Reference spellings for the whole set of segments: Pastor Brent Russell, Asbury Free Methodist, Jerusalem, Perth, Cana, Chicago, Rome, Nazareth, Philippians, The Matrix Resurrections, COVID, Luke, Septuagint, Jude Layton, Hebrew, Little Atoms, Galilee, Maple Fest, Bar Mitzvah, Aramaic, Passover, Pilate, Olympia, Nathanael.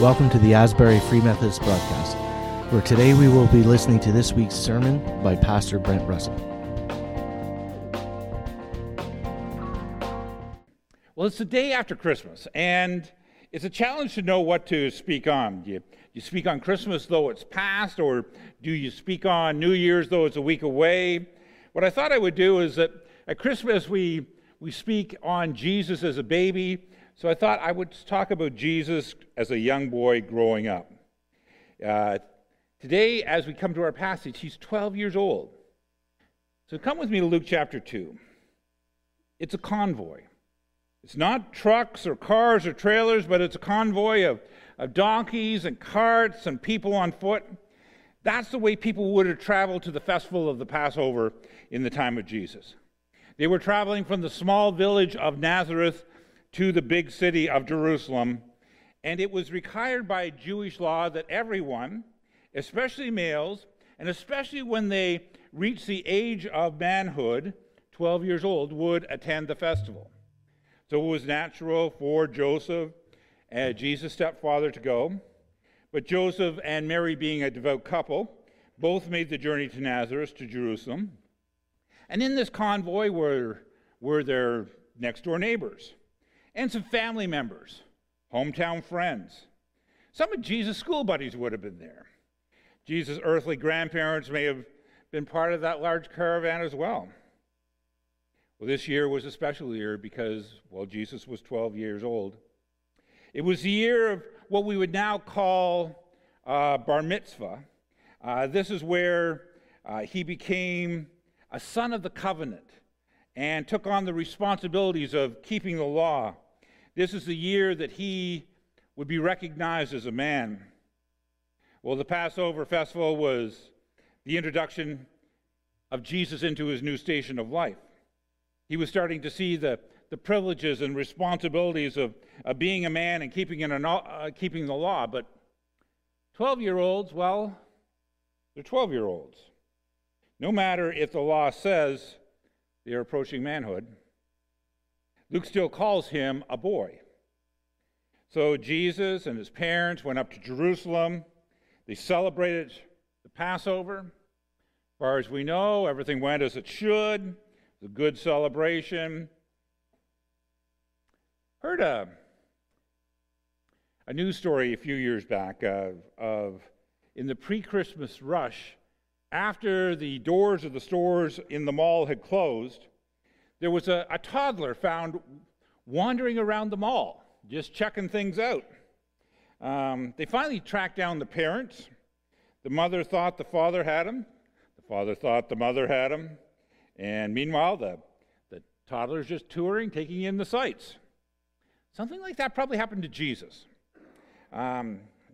Welcome to the Asbury Free Methodist broadcast, where today we will be listening to this week's sermon by Pastor Brent Russell. Well, it's the day after Christmas, and it's a challenge to know what to speak on. Do you speak on Christmas though it's past, or do you speak on New Year's though it's a week away? What I thought I would do is that at Christmas we speak on Jesus as a baby, so I thought I would talk about Jesus as a young boy growing up. Today, as we come to our passage, he's 12 years old. So come with me to Luke chapter 2. It's a convoy. It's not trucks or cars or trailers, but it's a convoy of donkeys and carts and people on foot. That's the way people would have traveled to the festival of the Passover in the time of Jesus. They were traveling from the small village of Nazareth to the big city of Jerusalem, and it was required by Jewish law that everyone, especially males, and especially when they reached the age of manhood, 12 years old, would attend the festival. So it was natural for Joseph, Jesus' stepfather, to go, but Joseph and Mary, being a devout couple, both made the journey to Nazareth, to Jerusalem, and in this convoy were their next-door neighbors, and some family members, hometown friends. Some of Jesus' school buddies would have been there. Jesus' earthly grandparents may have been part of that large caravan as well. Well, this year was a special year because, well, Jesus was 12 years old. It was the year of what we would now call Bar Mitzvah. This is where he became a son of the covenant and took on the responsibilities of keeping the law. This is the year that he would be recognized as a man. Well, the Passover festival was the introduction of Jesus into his new station of life. He was starting to see the privileges and responsibilities of being a man and keeping the law. But 12-year-olds, well, they're 12-year-olds. No matter if the law says they are approaching manhood, Luke still calls him a boy. So Jesus and his parents went up to Jerusalem. They celebrated the Passover. As far as we know, everything went as it should. It was a good celebration. Heard a news story a few years back of in the pre-Christmas rush, after the doors of the stores in the mall had closed, there was a toddler found wandering around the mall, just checking things out. They finally tracked down the parents. The mother thought the father had him. The father thought the mother had him. And meanwhile, the toddler's just touring, taking in the sights. Something like that probably happened to Jesus.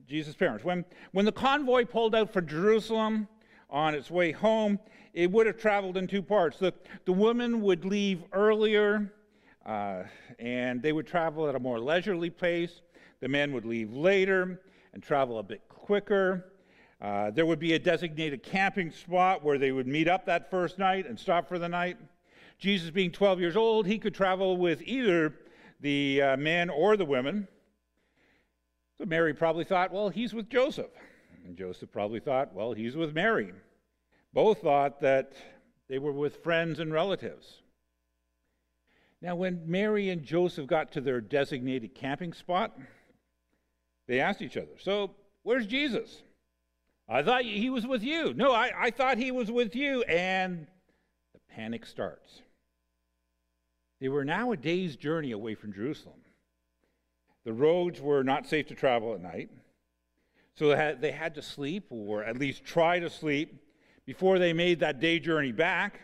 Jesus' parents. When the convoy pulled out from Jerusalem on its way home, it would have traveled in two parts. The women would leave earlier, and they would travel at a more leisurely pace. The men would leave later and travel a bit quicker. There would be a designated camping spot where they would meet up that first night and stop for the night. Jesus, being 12 years old, he could travel with either the men or the women. So Mary probably thought, well, he's with Joseph. And Joseph probably thought, well, he's with Mary. Both thought that they were with friends and relatives. Now, when Mary and Joseph got to their designated camping spot, they asked each other, so where's Jesus? I thought he was with you. No, I thought he was with you. And the panic starts. They were now a day's journey away from Jerusalem. The roads were not safe to travel at night. So they had to sleep, or at least try to sleep, before they made that day journey back.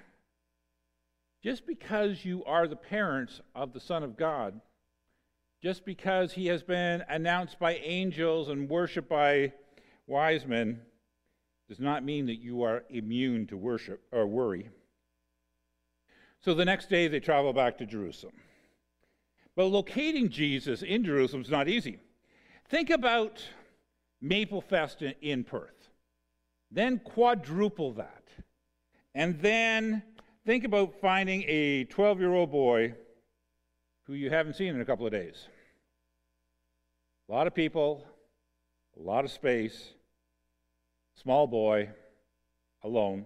Just because you are the parents of the Son of God, just because he has been announced by angels and worshiped by wise men, does not mean that you are immune to worship or worry. So the next day they travel back to Jerusalem. But locating Jesus in Jerusalem is not easy. Think about Maple Fest in Perth. Then quadruple that. And then think about finding a 12-year-old boy who you haven't seen in a couple of days. A lot of people, a lot of space, small boy, alone.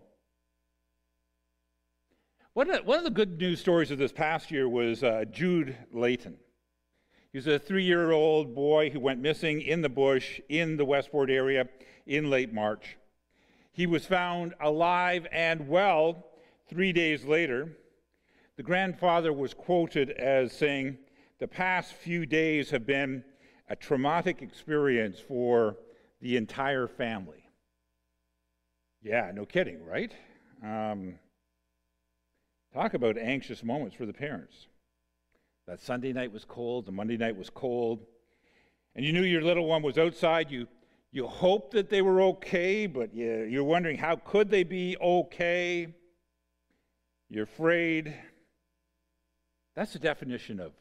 One of the good news stories of this past year was Jude Layton. He was a 3-year-old boy who went missing in the bush in the Westport area in late March. He was found alive and well 3 days later. The grandfather was quoted as saying, "The past few days have been a traumatic experience for the entire family." Yeah, no kidding, right? Talk about anxious moments for the parents. That Sunday night was cold, the Monday night was cold, and you knew your little one was outside. You hoped that they were okay, but you're wondering, how could they be okay? You're afraid. That's the definition of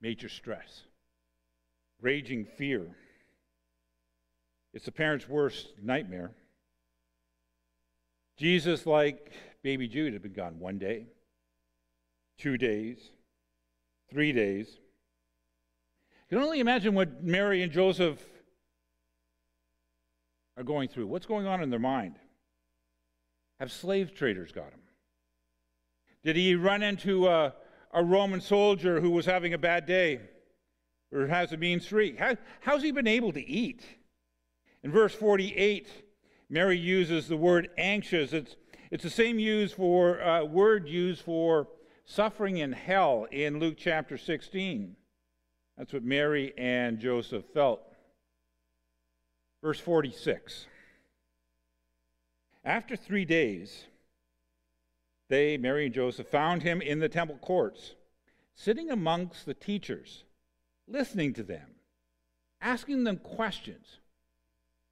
major stress, raging fear. It's the parent's worst nightmare. Jesus, like baby Jude, had been gone 1 day, 2 days, 3 days. You can only imagine what Mary and Joseph are going through. What's going on in their mind? Have slave traders got him? Did he run into a Roman soldier who was having a bad day or has a mean streak? How's he been able to eat? In verse 48, Mary uses the word anxious. It's the same word used for suffering in hell in Luke chapter 16. That's what Mary and Joseph felt. Verse 46. After 3 days, they, Mary and Joseph, found him in the temple courts, sitting amongst the teachers, listening to them, asking them questions.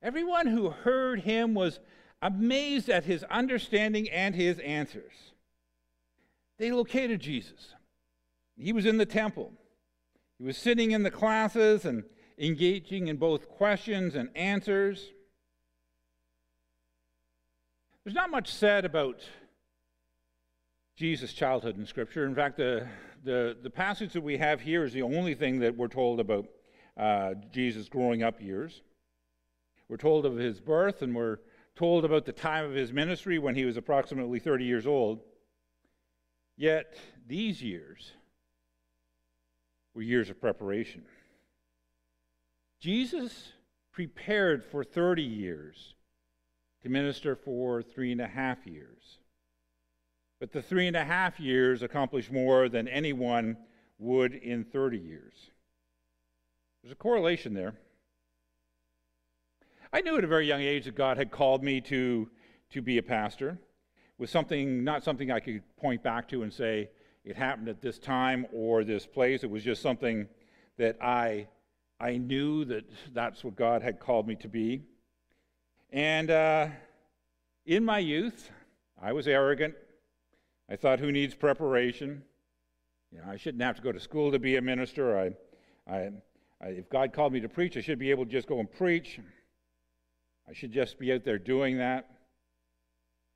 Everyone who heard him was amazed at his understanding and his answers. They located Jesus. He was in the temple. He was sitting in the classes and engaging in both questions and answers. There's not much said about Jesus' childhood in Scripture. In fact, the passage that we have here is the only thing that we're told about Jesus' growing up years. We're told of his birth, and we're told about the time of his ministry when he was approximately 30 years old. Yet these years were years of preparation. Jesus prepared for 30 years to minister for 3.5 years. But the 3.5 years accomplished more than anyone would in 30 years. There's a correlation there. I knew at a very young age that God had called me to be a pastor. It was something, not something I could point back to and say, it happened at this time or this place. It was just something that I knew that that's what God had called me to be. And in my youth, I was arrogant. I thought, who needs preparation? You know, I shouldn't have to go to school to be a minister. If God called me to preach, I should be able to just go and preach. I should just be out there doing that.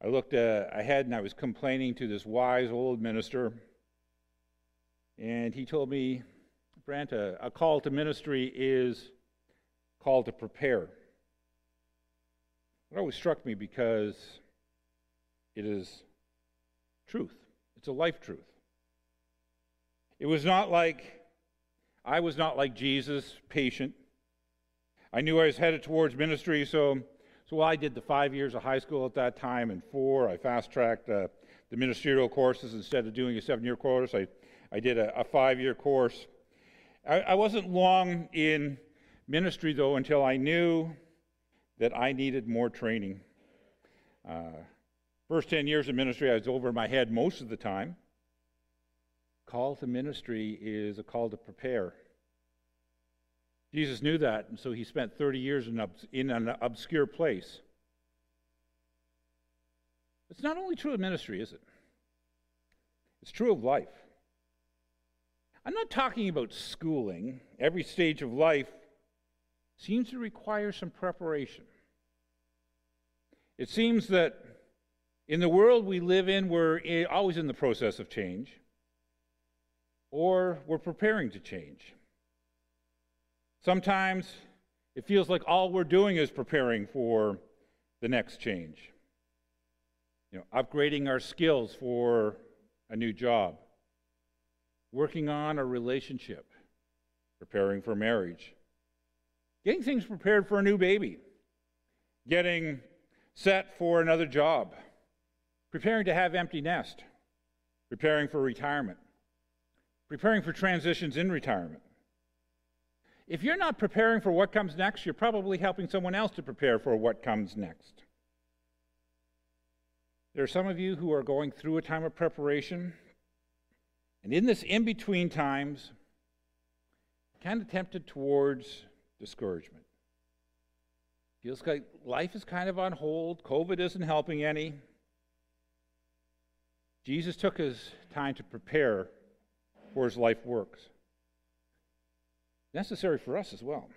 I looked ahead, and I was complaining to this wise old minister, and he told me, Brent, a call to ministry is a call to prepare. It always struck me because it is truth. It's a life truth. I was not like Jesus, patient. I knew I was headed towards ministry, so I did the 5 years of high school at that time, and 4. I fast-tracked the ministerial courses. Instead of doing a 7-year course, I did a 5-year course. I wasn't long in ministry, though, until I knew that I needed more training. First 10 years of ministry, I was over my head most of the time. Call to ministry is a call to prepare. Jesus knew that, and so he spent 30 years in an obscure place. It's not only true of ministry, is it? It's true of life. I'm not talking about schooling. Every stage of life seems to require some preparation. It seems that in the world we live in, we're always in the process of change, or we're preparing to change. Sometimes It feels like all we're doing is preparing for the next change. You know, upgrading our skills for a new job, working on a relationship, preparing for marriage, getting things prepared for a new baby, getting set for another job, preparing to have empty nest, preparing for retirement, preparing for transitions in retirement. If you're not preparing for what comes next, you're probably helping someone else to prepare for what comes next. There are some of you who are going through a time of preparation, and in this in-between times, kind of tempted towards discouragement. Feels like life is kind of on hold, COVID isn't helping any. Jesus took his time to prepare for his life works. Necessary for us as well.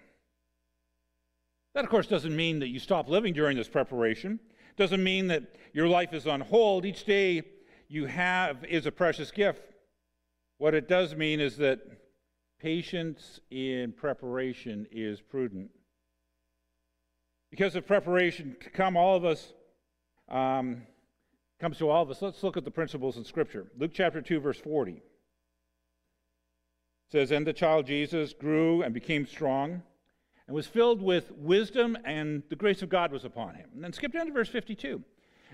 That, of course, doesn't mean that you stop living during this preparation. Doesn't mean that your life is on hold. Each day you have is a precious gift. What it does mean is that patience in preparation is prudent. Because of preparation to come, comes to all of us. Let's look at the principles in Scripture. Luke chapter 2, verse 40. It says, "And the child Jesus grew and became strong and was filled with wisdom, and the grace of God was upon him." And then skip down to verse 52.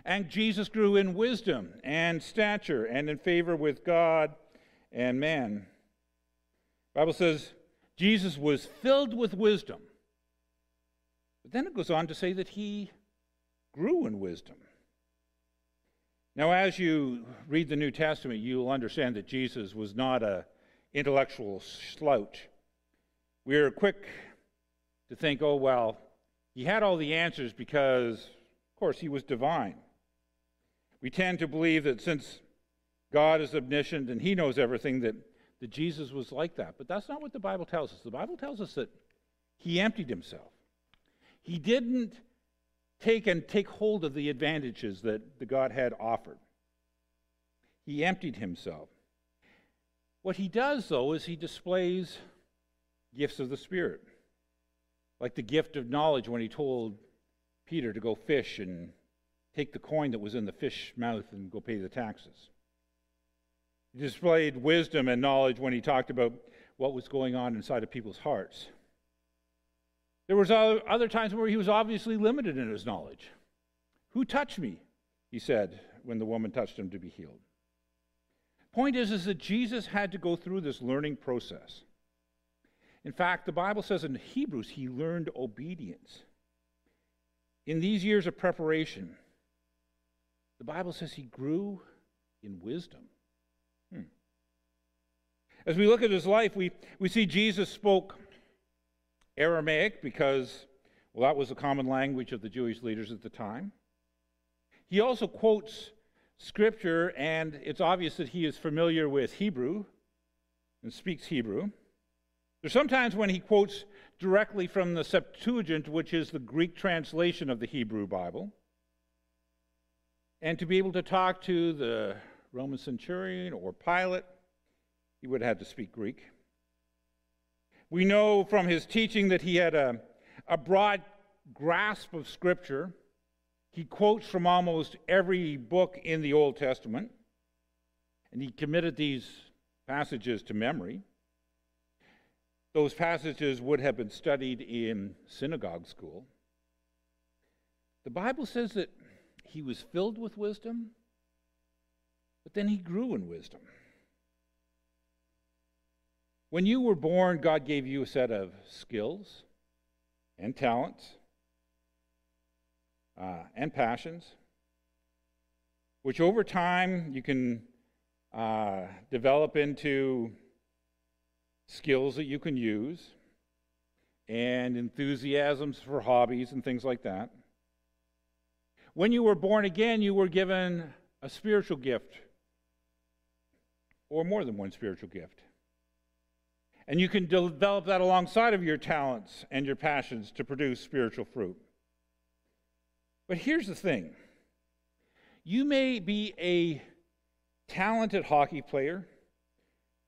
"And Jesus grew in wisdom and stature and in favor with God and man." The Bible says Jesus was filled with wisdom. But then it goes on to say that he grew in wisdom. Now, as you read the New Testament, you'll understand that Jesus was not a intellectual slouch. We are quick to think, oh, well, he had all the answers because, of course, he was divine. We tend to believe that since God is omniscient and he knows everything, that Jesus was like that. But that's not what the Bible tells us. The Bible tells us that he emptied himself. He didn't take hold of the advantages that the Godhead offered. He emptied himself. What he does, though, is he displays gifts of the Spirit, like the gift of knowledge when he told Peter to go fish and take the coin that was in the fish's mouth and go pay the taxes. He displayed wisdom and knowledge when he talked about what was going on inside of people's hearts. There was other times where he was obviously limited in his knowledge. "Who touched me?" he said when the woman touched him to be healed. Point is that Jesus had to go through this learning process. In fact, the Bible says in Hebrews, he learned obedience. In these years of preparation, the Bible says he grew in wisdom. As we look at his life, we see Jesus spoke Aramaic because, well, that was the common language of the Jewish leaders at the time. He also quotes Scripture, and it's obvious that he is familiar with Hebrew and speaks Hebrew. There's sometimes when he quotes directly from the Septuagint, which is the Greek translation of the Hebrew Bible. And to be able to talk to the Roman centurion or Pilate, he would have had to speak Greek. We know from his teaching that he had a broad grasp of Scripture. He quotes from almost every book in the Old Testament, and he committed these passages to memory. Those passages would have been studied in synagogue school. The Bible says that he was filled with wisdom, but then he grew in wisdom. When you were born, God gave you a set of skills and talents and passions, which over time you can develop into skills that you can use, and enthusiasms for hobbies and things like that. When you were born again, you were given a spiritual gift, or more than one spiritual gift. And you can develop that alongside of your talents and your passions to produce spiritual fruit. But here's the thing. You may be a talented hockey player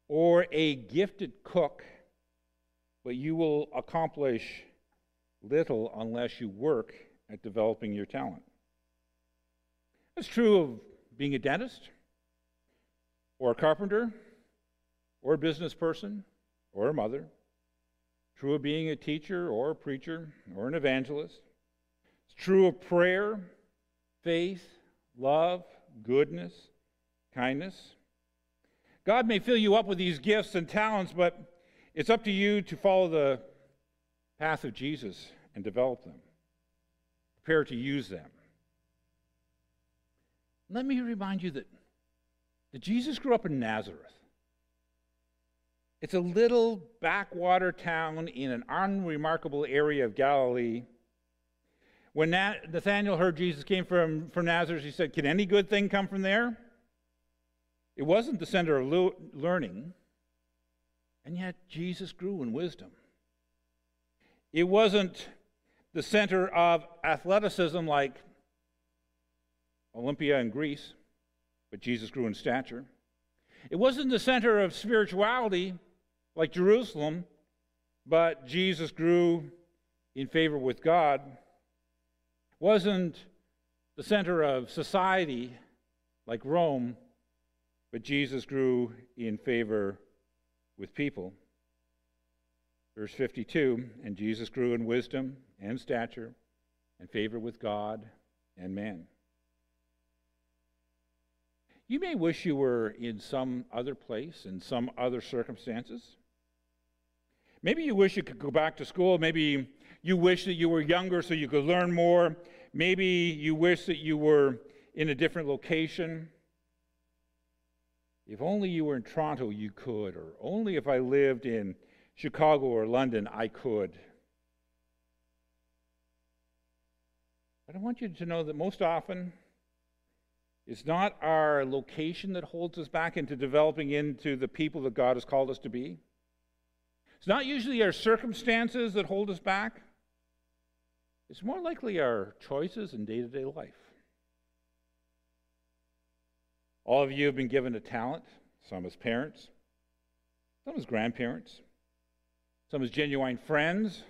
or a gifted cook, but you will accomplish little unless you work at developing your talent. That's true of being a dentist, or a carpenter, or a business person, or a mother. True of being a teacher, or a preacher, or an evangelist. It's true of prayer, faith, love, goodness, kindness. God may fill you up with these gifts and talents, but it's up to you to follow the path of Jesus and develop them. Prepare to use them. Let me remind you that Jesus grew up in Nazareth. It's a little backwater town in an unremarkable area of Galilee. When Nathanael heard Jesus came from Nazareth, he said, "Can any good thing come from there?" It wasn't the center of learning, and yet Jesus grew in wisdom. It wasn't the center of athleticism like Olympia in Greece, but Jesus grew in stature. It wasn't the center of spirituality like Jerusalem, but Jesus grew in favor with God. It wasn't the center of society like Rome, but Jesus grew in favor with people. Verse 52, and Jesus grew in wisdom and stature and favor with God and man. You may wish you were in some other place, in some other circumstances. Maybe you wish you could go back to school. Maybe you wish that you were younger so you could learn more. Maybe you wish that you were in a different location. If only you were in Toronto, you could, or only if I lived in Chicago or London, I could. But I want you to know that most often, it's not our location that holds us back into developing into the people that God has called us to be. It's not usually our circumstances that hold us back. It's more likely our choices in day-to-day life. All of you have been given a talent, some as parents, some as grandparents, some as genuine friends,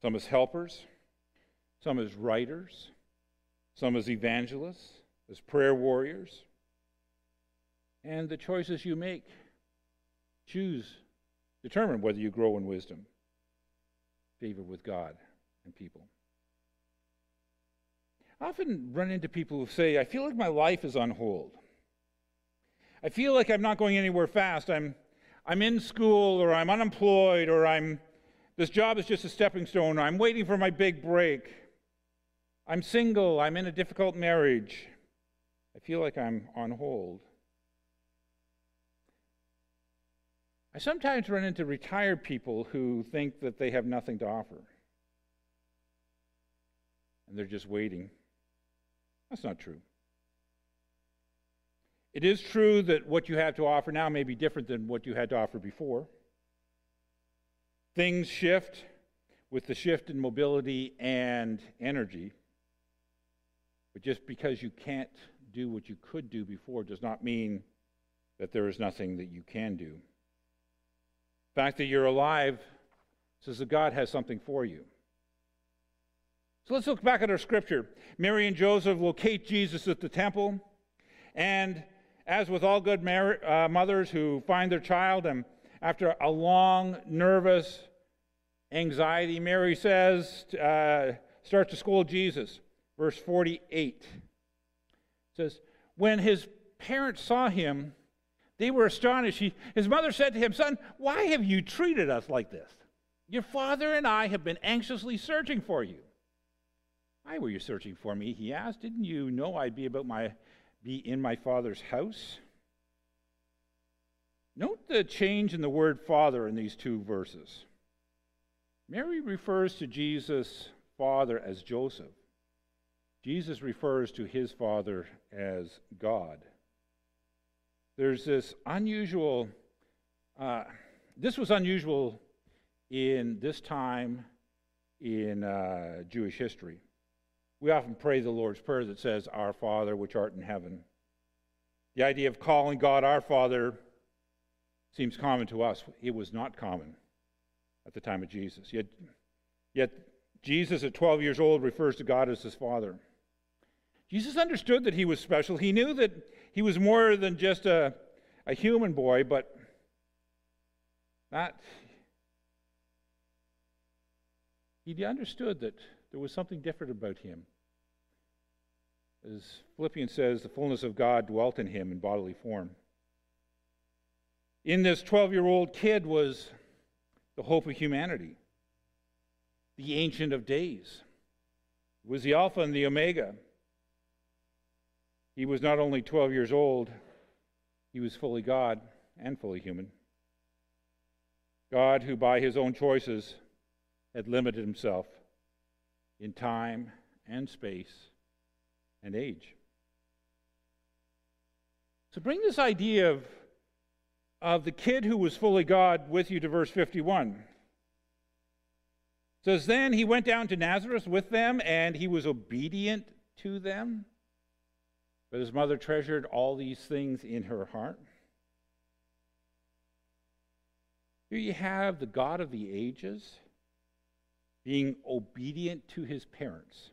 some as helpers, some as writers, some as evangelists, as prayer warriors. And the choices you make determine whether you grow in wisdom, favor with God and people. I often run into people who say, "I feel like my life is on hold. I feel like I'm not going anywhere fast. I'm in school, or I'm unemployed, or this job is just a stepping stone, or I'm waiting for my big break. I'm single, I'm in a difficult marriage. I feel like I'm on hold." I sometimes run into retired people who think that they have nothing to offer, and they're just waiting. That's not true. It is true that what you have to offer now may be different than what you had to offer before. Things shift with the shift in mobility and energy. But just because you can't do what you could do before does not mean that there is nothing that you can do. The fact that you're alive says that God has something for you. So let's look back at our scripture. Mary and Joseph locate Jesus at the temple, and as with all good mothers who find their child, and after a long, nervous anxiety, Mary starts to scold Jesus. Verse 48 says, "When his parents saw him, they were astonished. His mother said to him, 'Son, why have you treated us like this? Your father and I have been anxiously searching for you.' 'Why were you searching for me?' he asked. 'Didn't you know I'd be in my Father's house?'" Note the change in the word "father" in these two verses. Mary refers to Jesus' father as Joseph. Jesus refers to his father as God. There's this unusual, this was unusual in this time in Jewish history. We often pray the Lord's Prayer that says, "Our Father, which art in heaven." The idea of calling God our Father seems common to us. It was not common at the time of Jesus. Yet Yet Jesus at 12 years old refers to God as his Father. Jesus understood that he was special. He knew that he was more than just a human boy, but not. He understood that there was something different about him. As Philippians says, the fullness of God dwelt in him in bodily form. In this 12-year-old kid was the hope of humanity, the Ancient of Days. He was the Alpha and the Omega. He was not only 12 years old, he was fully God and fully human. God, who by his own choices had limited himself in time and space and age. So bring this idea of the kid who was fully God with you to verse 51. It says, then he went down to Nazareth with them, and he was obedient to them. But his mother treasured all these things in her heart. Here you have the God of the ages being obedient to his parents.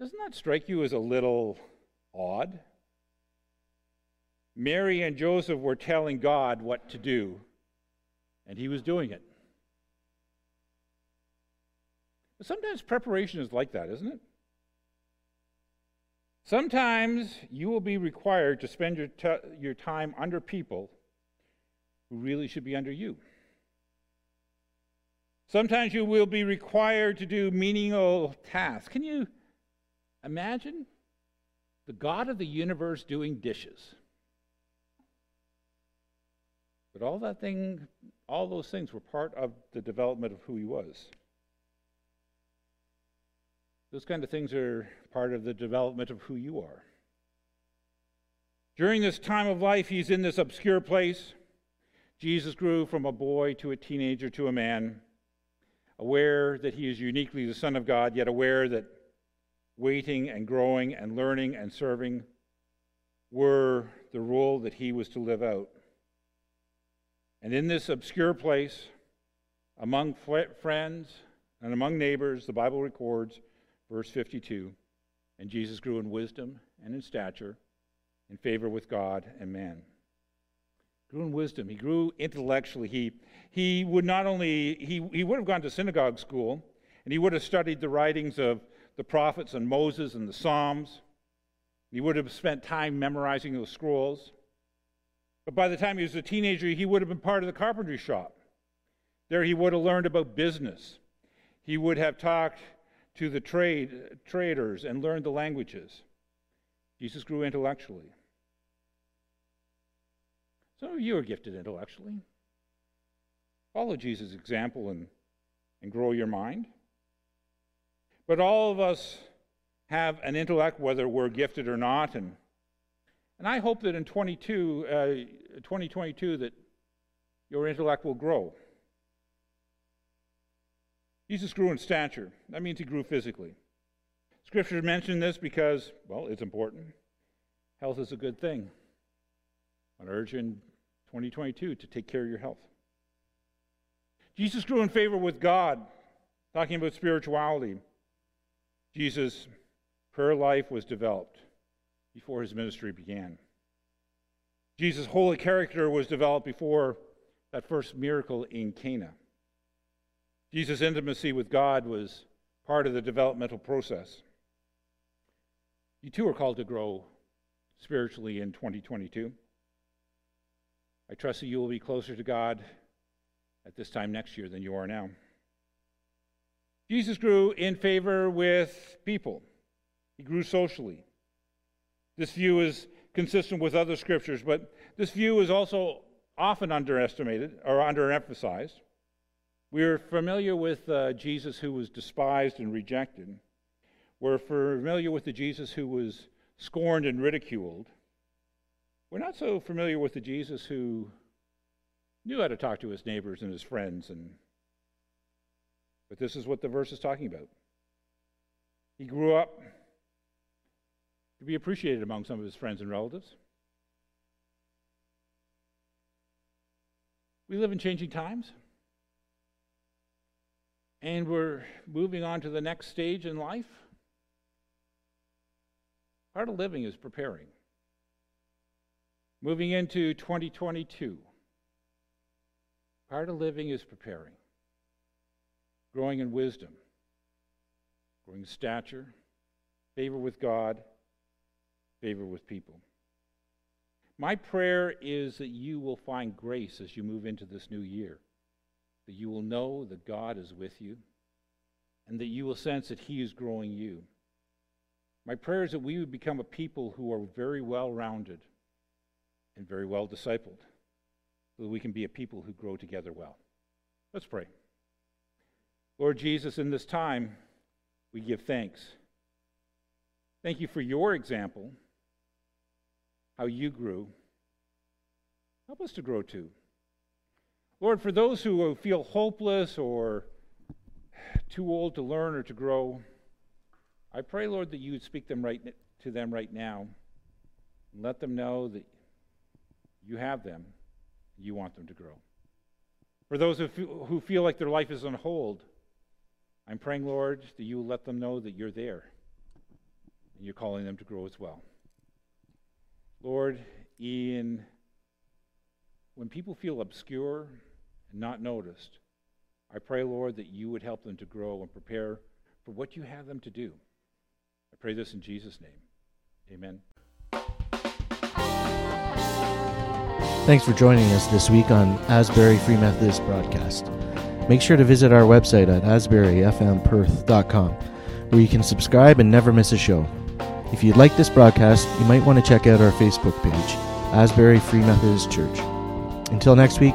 Doesn't that strike you as a little odd? Mary and Joseph were telling God what to do, and he was doing it. But sometimes preparation is like that, isn't it? Sometimes you will be required to spend your time under people who really should be under you. Sometimes you will be required to do menial tasks. Can you imagine the God of the universe doing dishes? But all those things were part of the development of who he was. Those kind of things are part of the development of who you are. During this time of life, he's in this obscure place. Jesus grew from a boy to a teenager to a man, aware that he is uniquely the Son of God, yet aware that waiting and growing and learning and serving were the role that he was to live out. And in this obscure place, among friends and among neighbors, the Bible records, verse 52, and Jesus grew in wisdom and in stature, in favor with God and man. He grew in wisdom. He grew intellectually. He would not only, he would have gone to synagogue school, and he would have studied the writings of the prophets and Moses and the Psalms. He would have spent time memorizing those scrolls. But by the time he was a teenager, he would have been part of the carpentry shop. There he would have learned about business. He would have talked to the traders and learned the languages. Jesus grew intellectually. Some of you are gifted intellectually. Follow Jesus' example and grow your mind. But all of us have an intellect, whether we're gifted or not, and I hope that in 2022 that your intellect will grow. Jesus grew in stature. That means he grew physically. Scripture mentioned this because, well, it's important. Health is a good thing. I urge you in 2022 to take care of your health. Jesus grew in favor with God, talking about spirituality. Jesus' prayer life was developed before his ministry began. Jesus' holy character was developed before that first miracle in Cana. Jesus' intimacy with God was part of the developmental process. You too are called to grow spiritually in 2022. I trust that you will be closer to God at this time next year than you are now. Jesus grew in favor with people. He grew socially. This view is consistent with other scriptures, but this view is also often underestimated or underemphasized. We're familiar with Jesus who was despised and rejected. We're familiar with the Jesus who was scorned and ridiculed. We're not so familiar with the Jesus who knew how to talk to his neighbors and his friends. But this is what the verse is talking about. He grew up to be appreciated among some of his friends and relatives. We live in changing times. and we're moving on to the next stage in life. Part of living is preparing. Moving into 2022, part of living is preparing, growing in wisdom, growing in stature, favor with God, favor with people. My prayer is that you will find grace as you move into this new year, that you will know that God is with you, and that you will sense that He is growing you. My prayer is that we would become a people who are very well-rounded and very well discipled, so that we can be a people who grow together well. Let's pray. Lord Jesus, in this time, we give thanks. Thank you for your example, how you grew. Help us to grow too. Lord, for those who feel hopeless or too old to learn or to grow, I pray, Lord, that you would speak to them right now and let them know that you have them, you want them to grow. For those who feel like their life is on hold, I'm praying, Lord, that you will let them know that you're there and you're calling them to grow as well. Lord, when people feel obscure and not noticed, I pray, Lord, that you would help them to grow and prepare for what you have them to do. I pray this in Jesus' name. Amen. Thanks for joining us this week on Asbury Free Methodist Broadcast. Make sure to visit our website at asburyfmperth.com, where you can subscribe and never miss a show. If you like this broadcast, you might want to check out our Facebook page, Asbury Free Methodist Church. Until next week,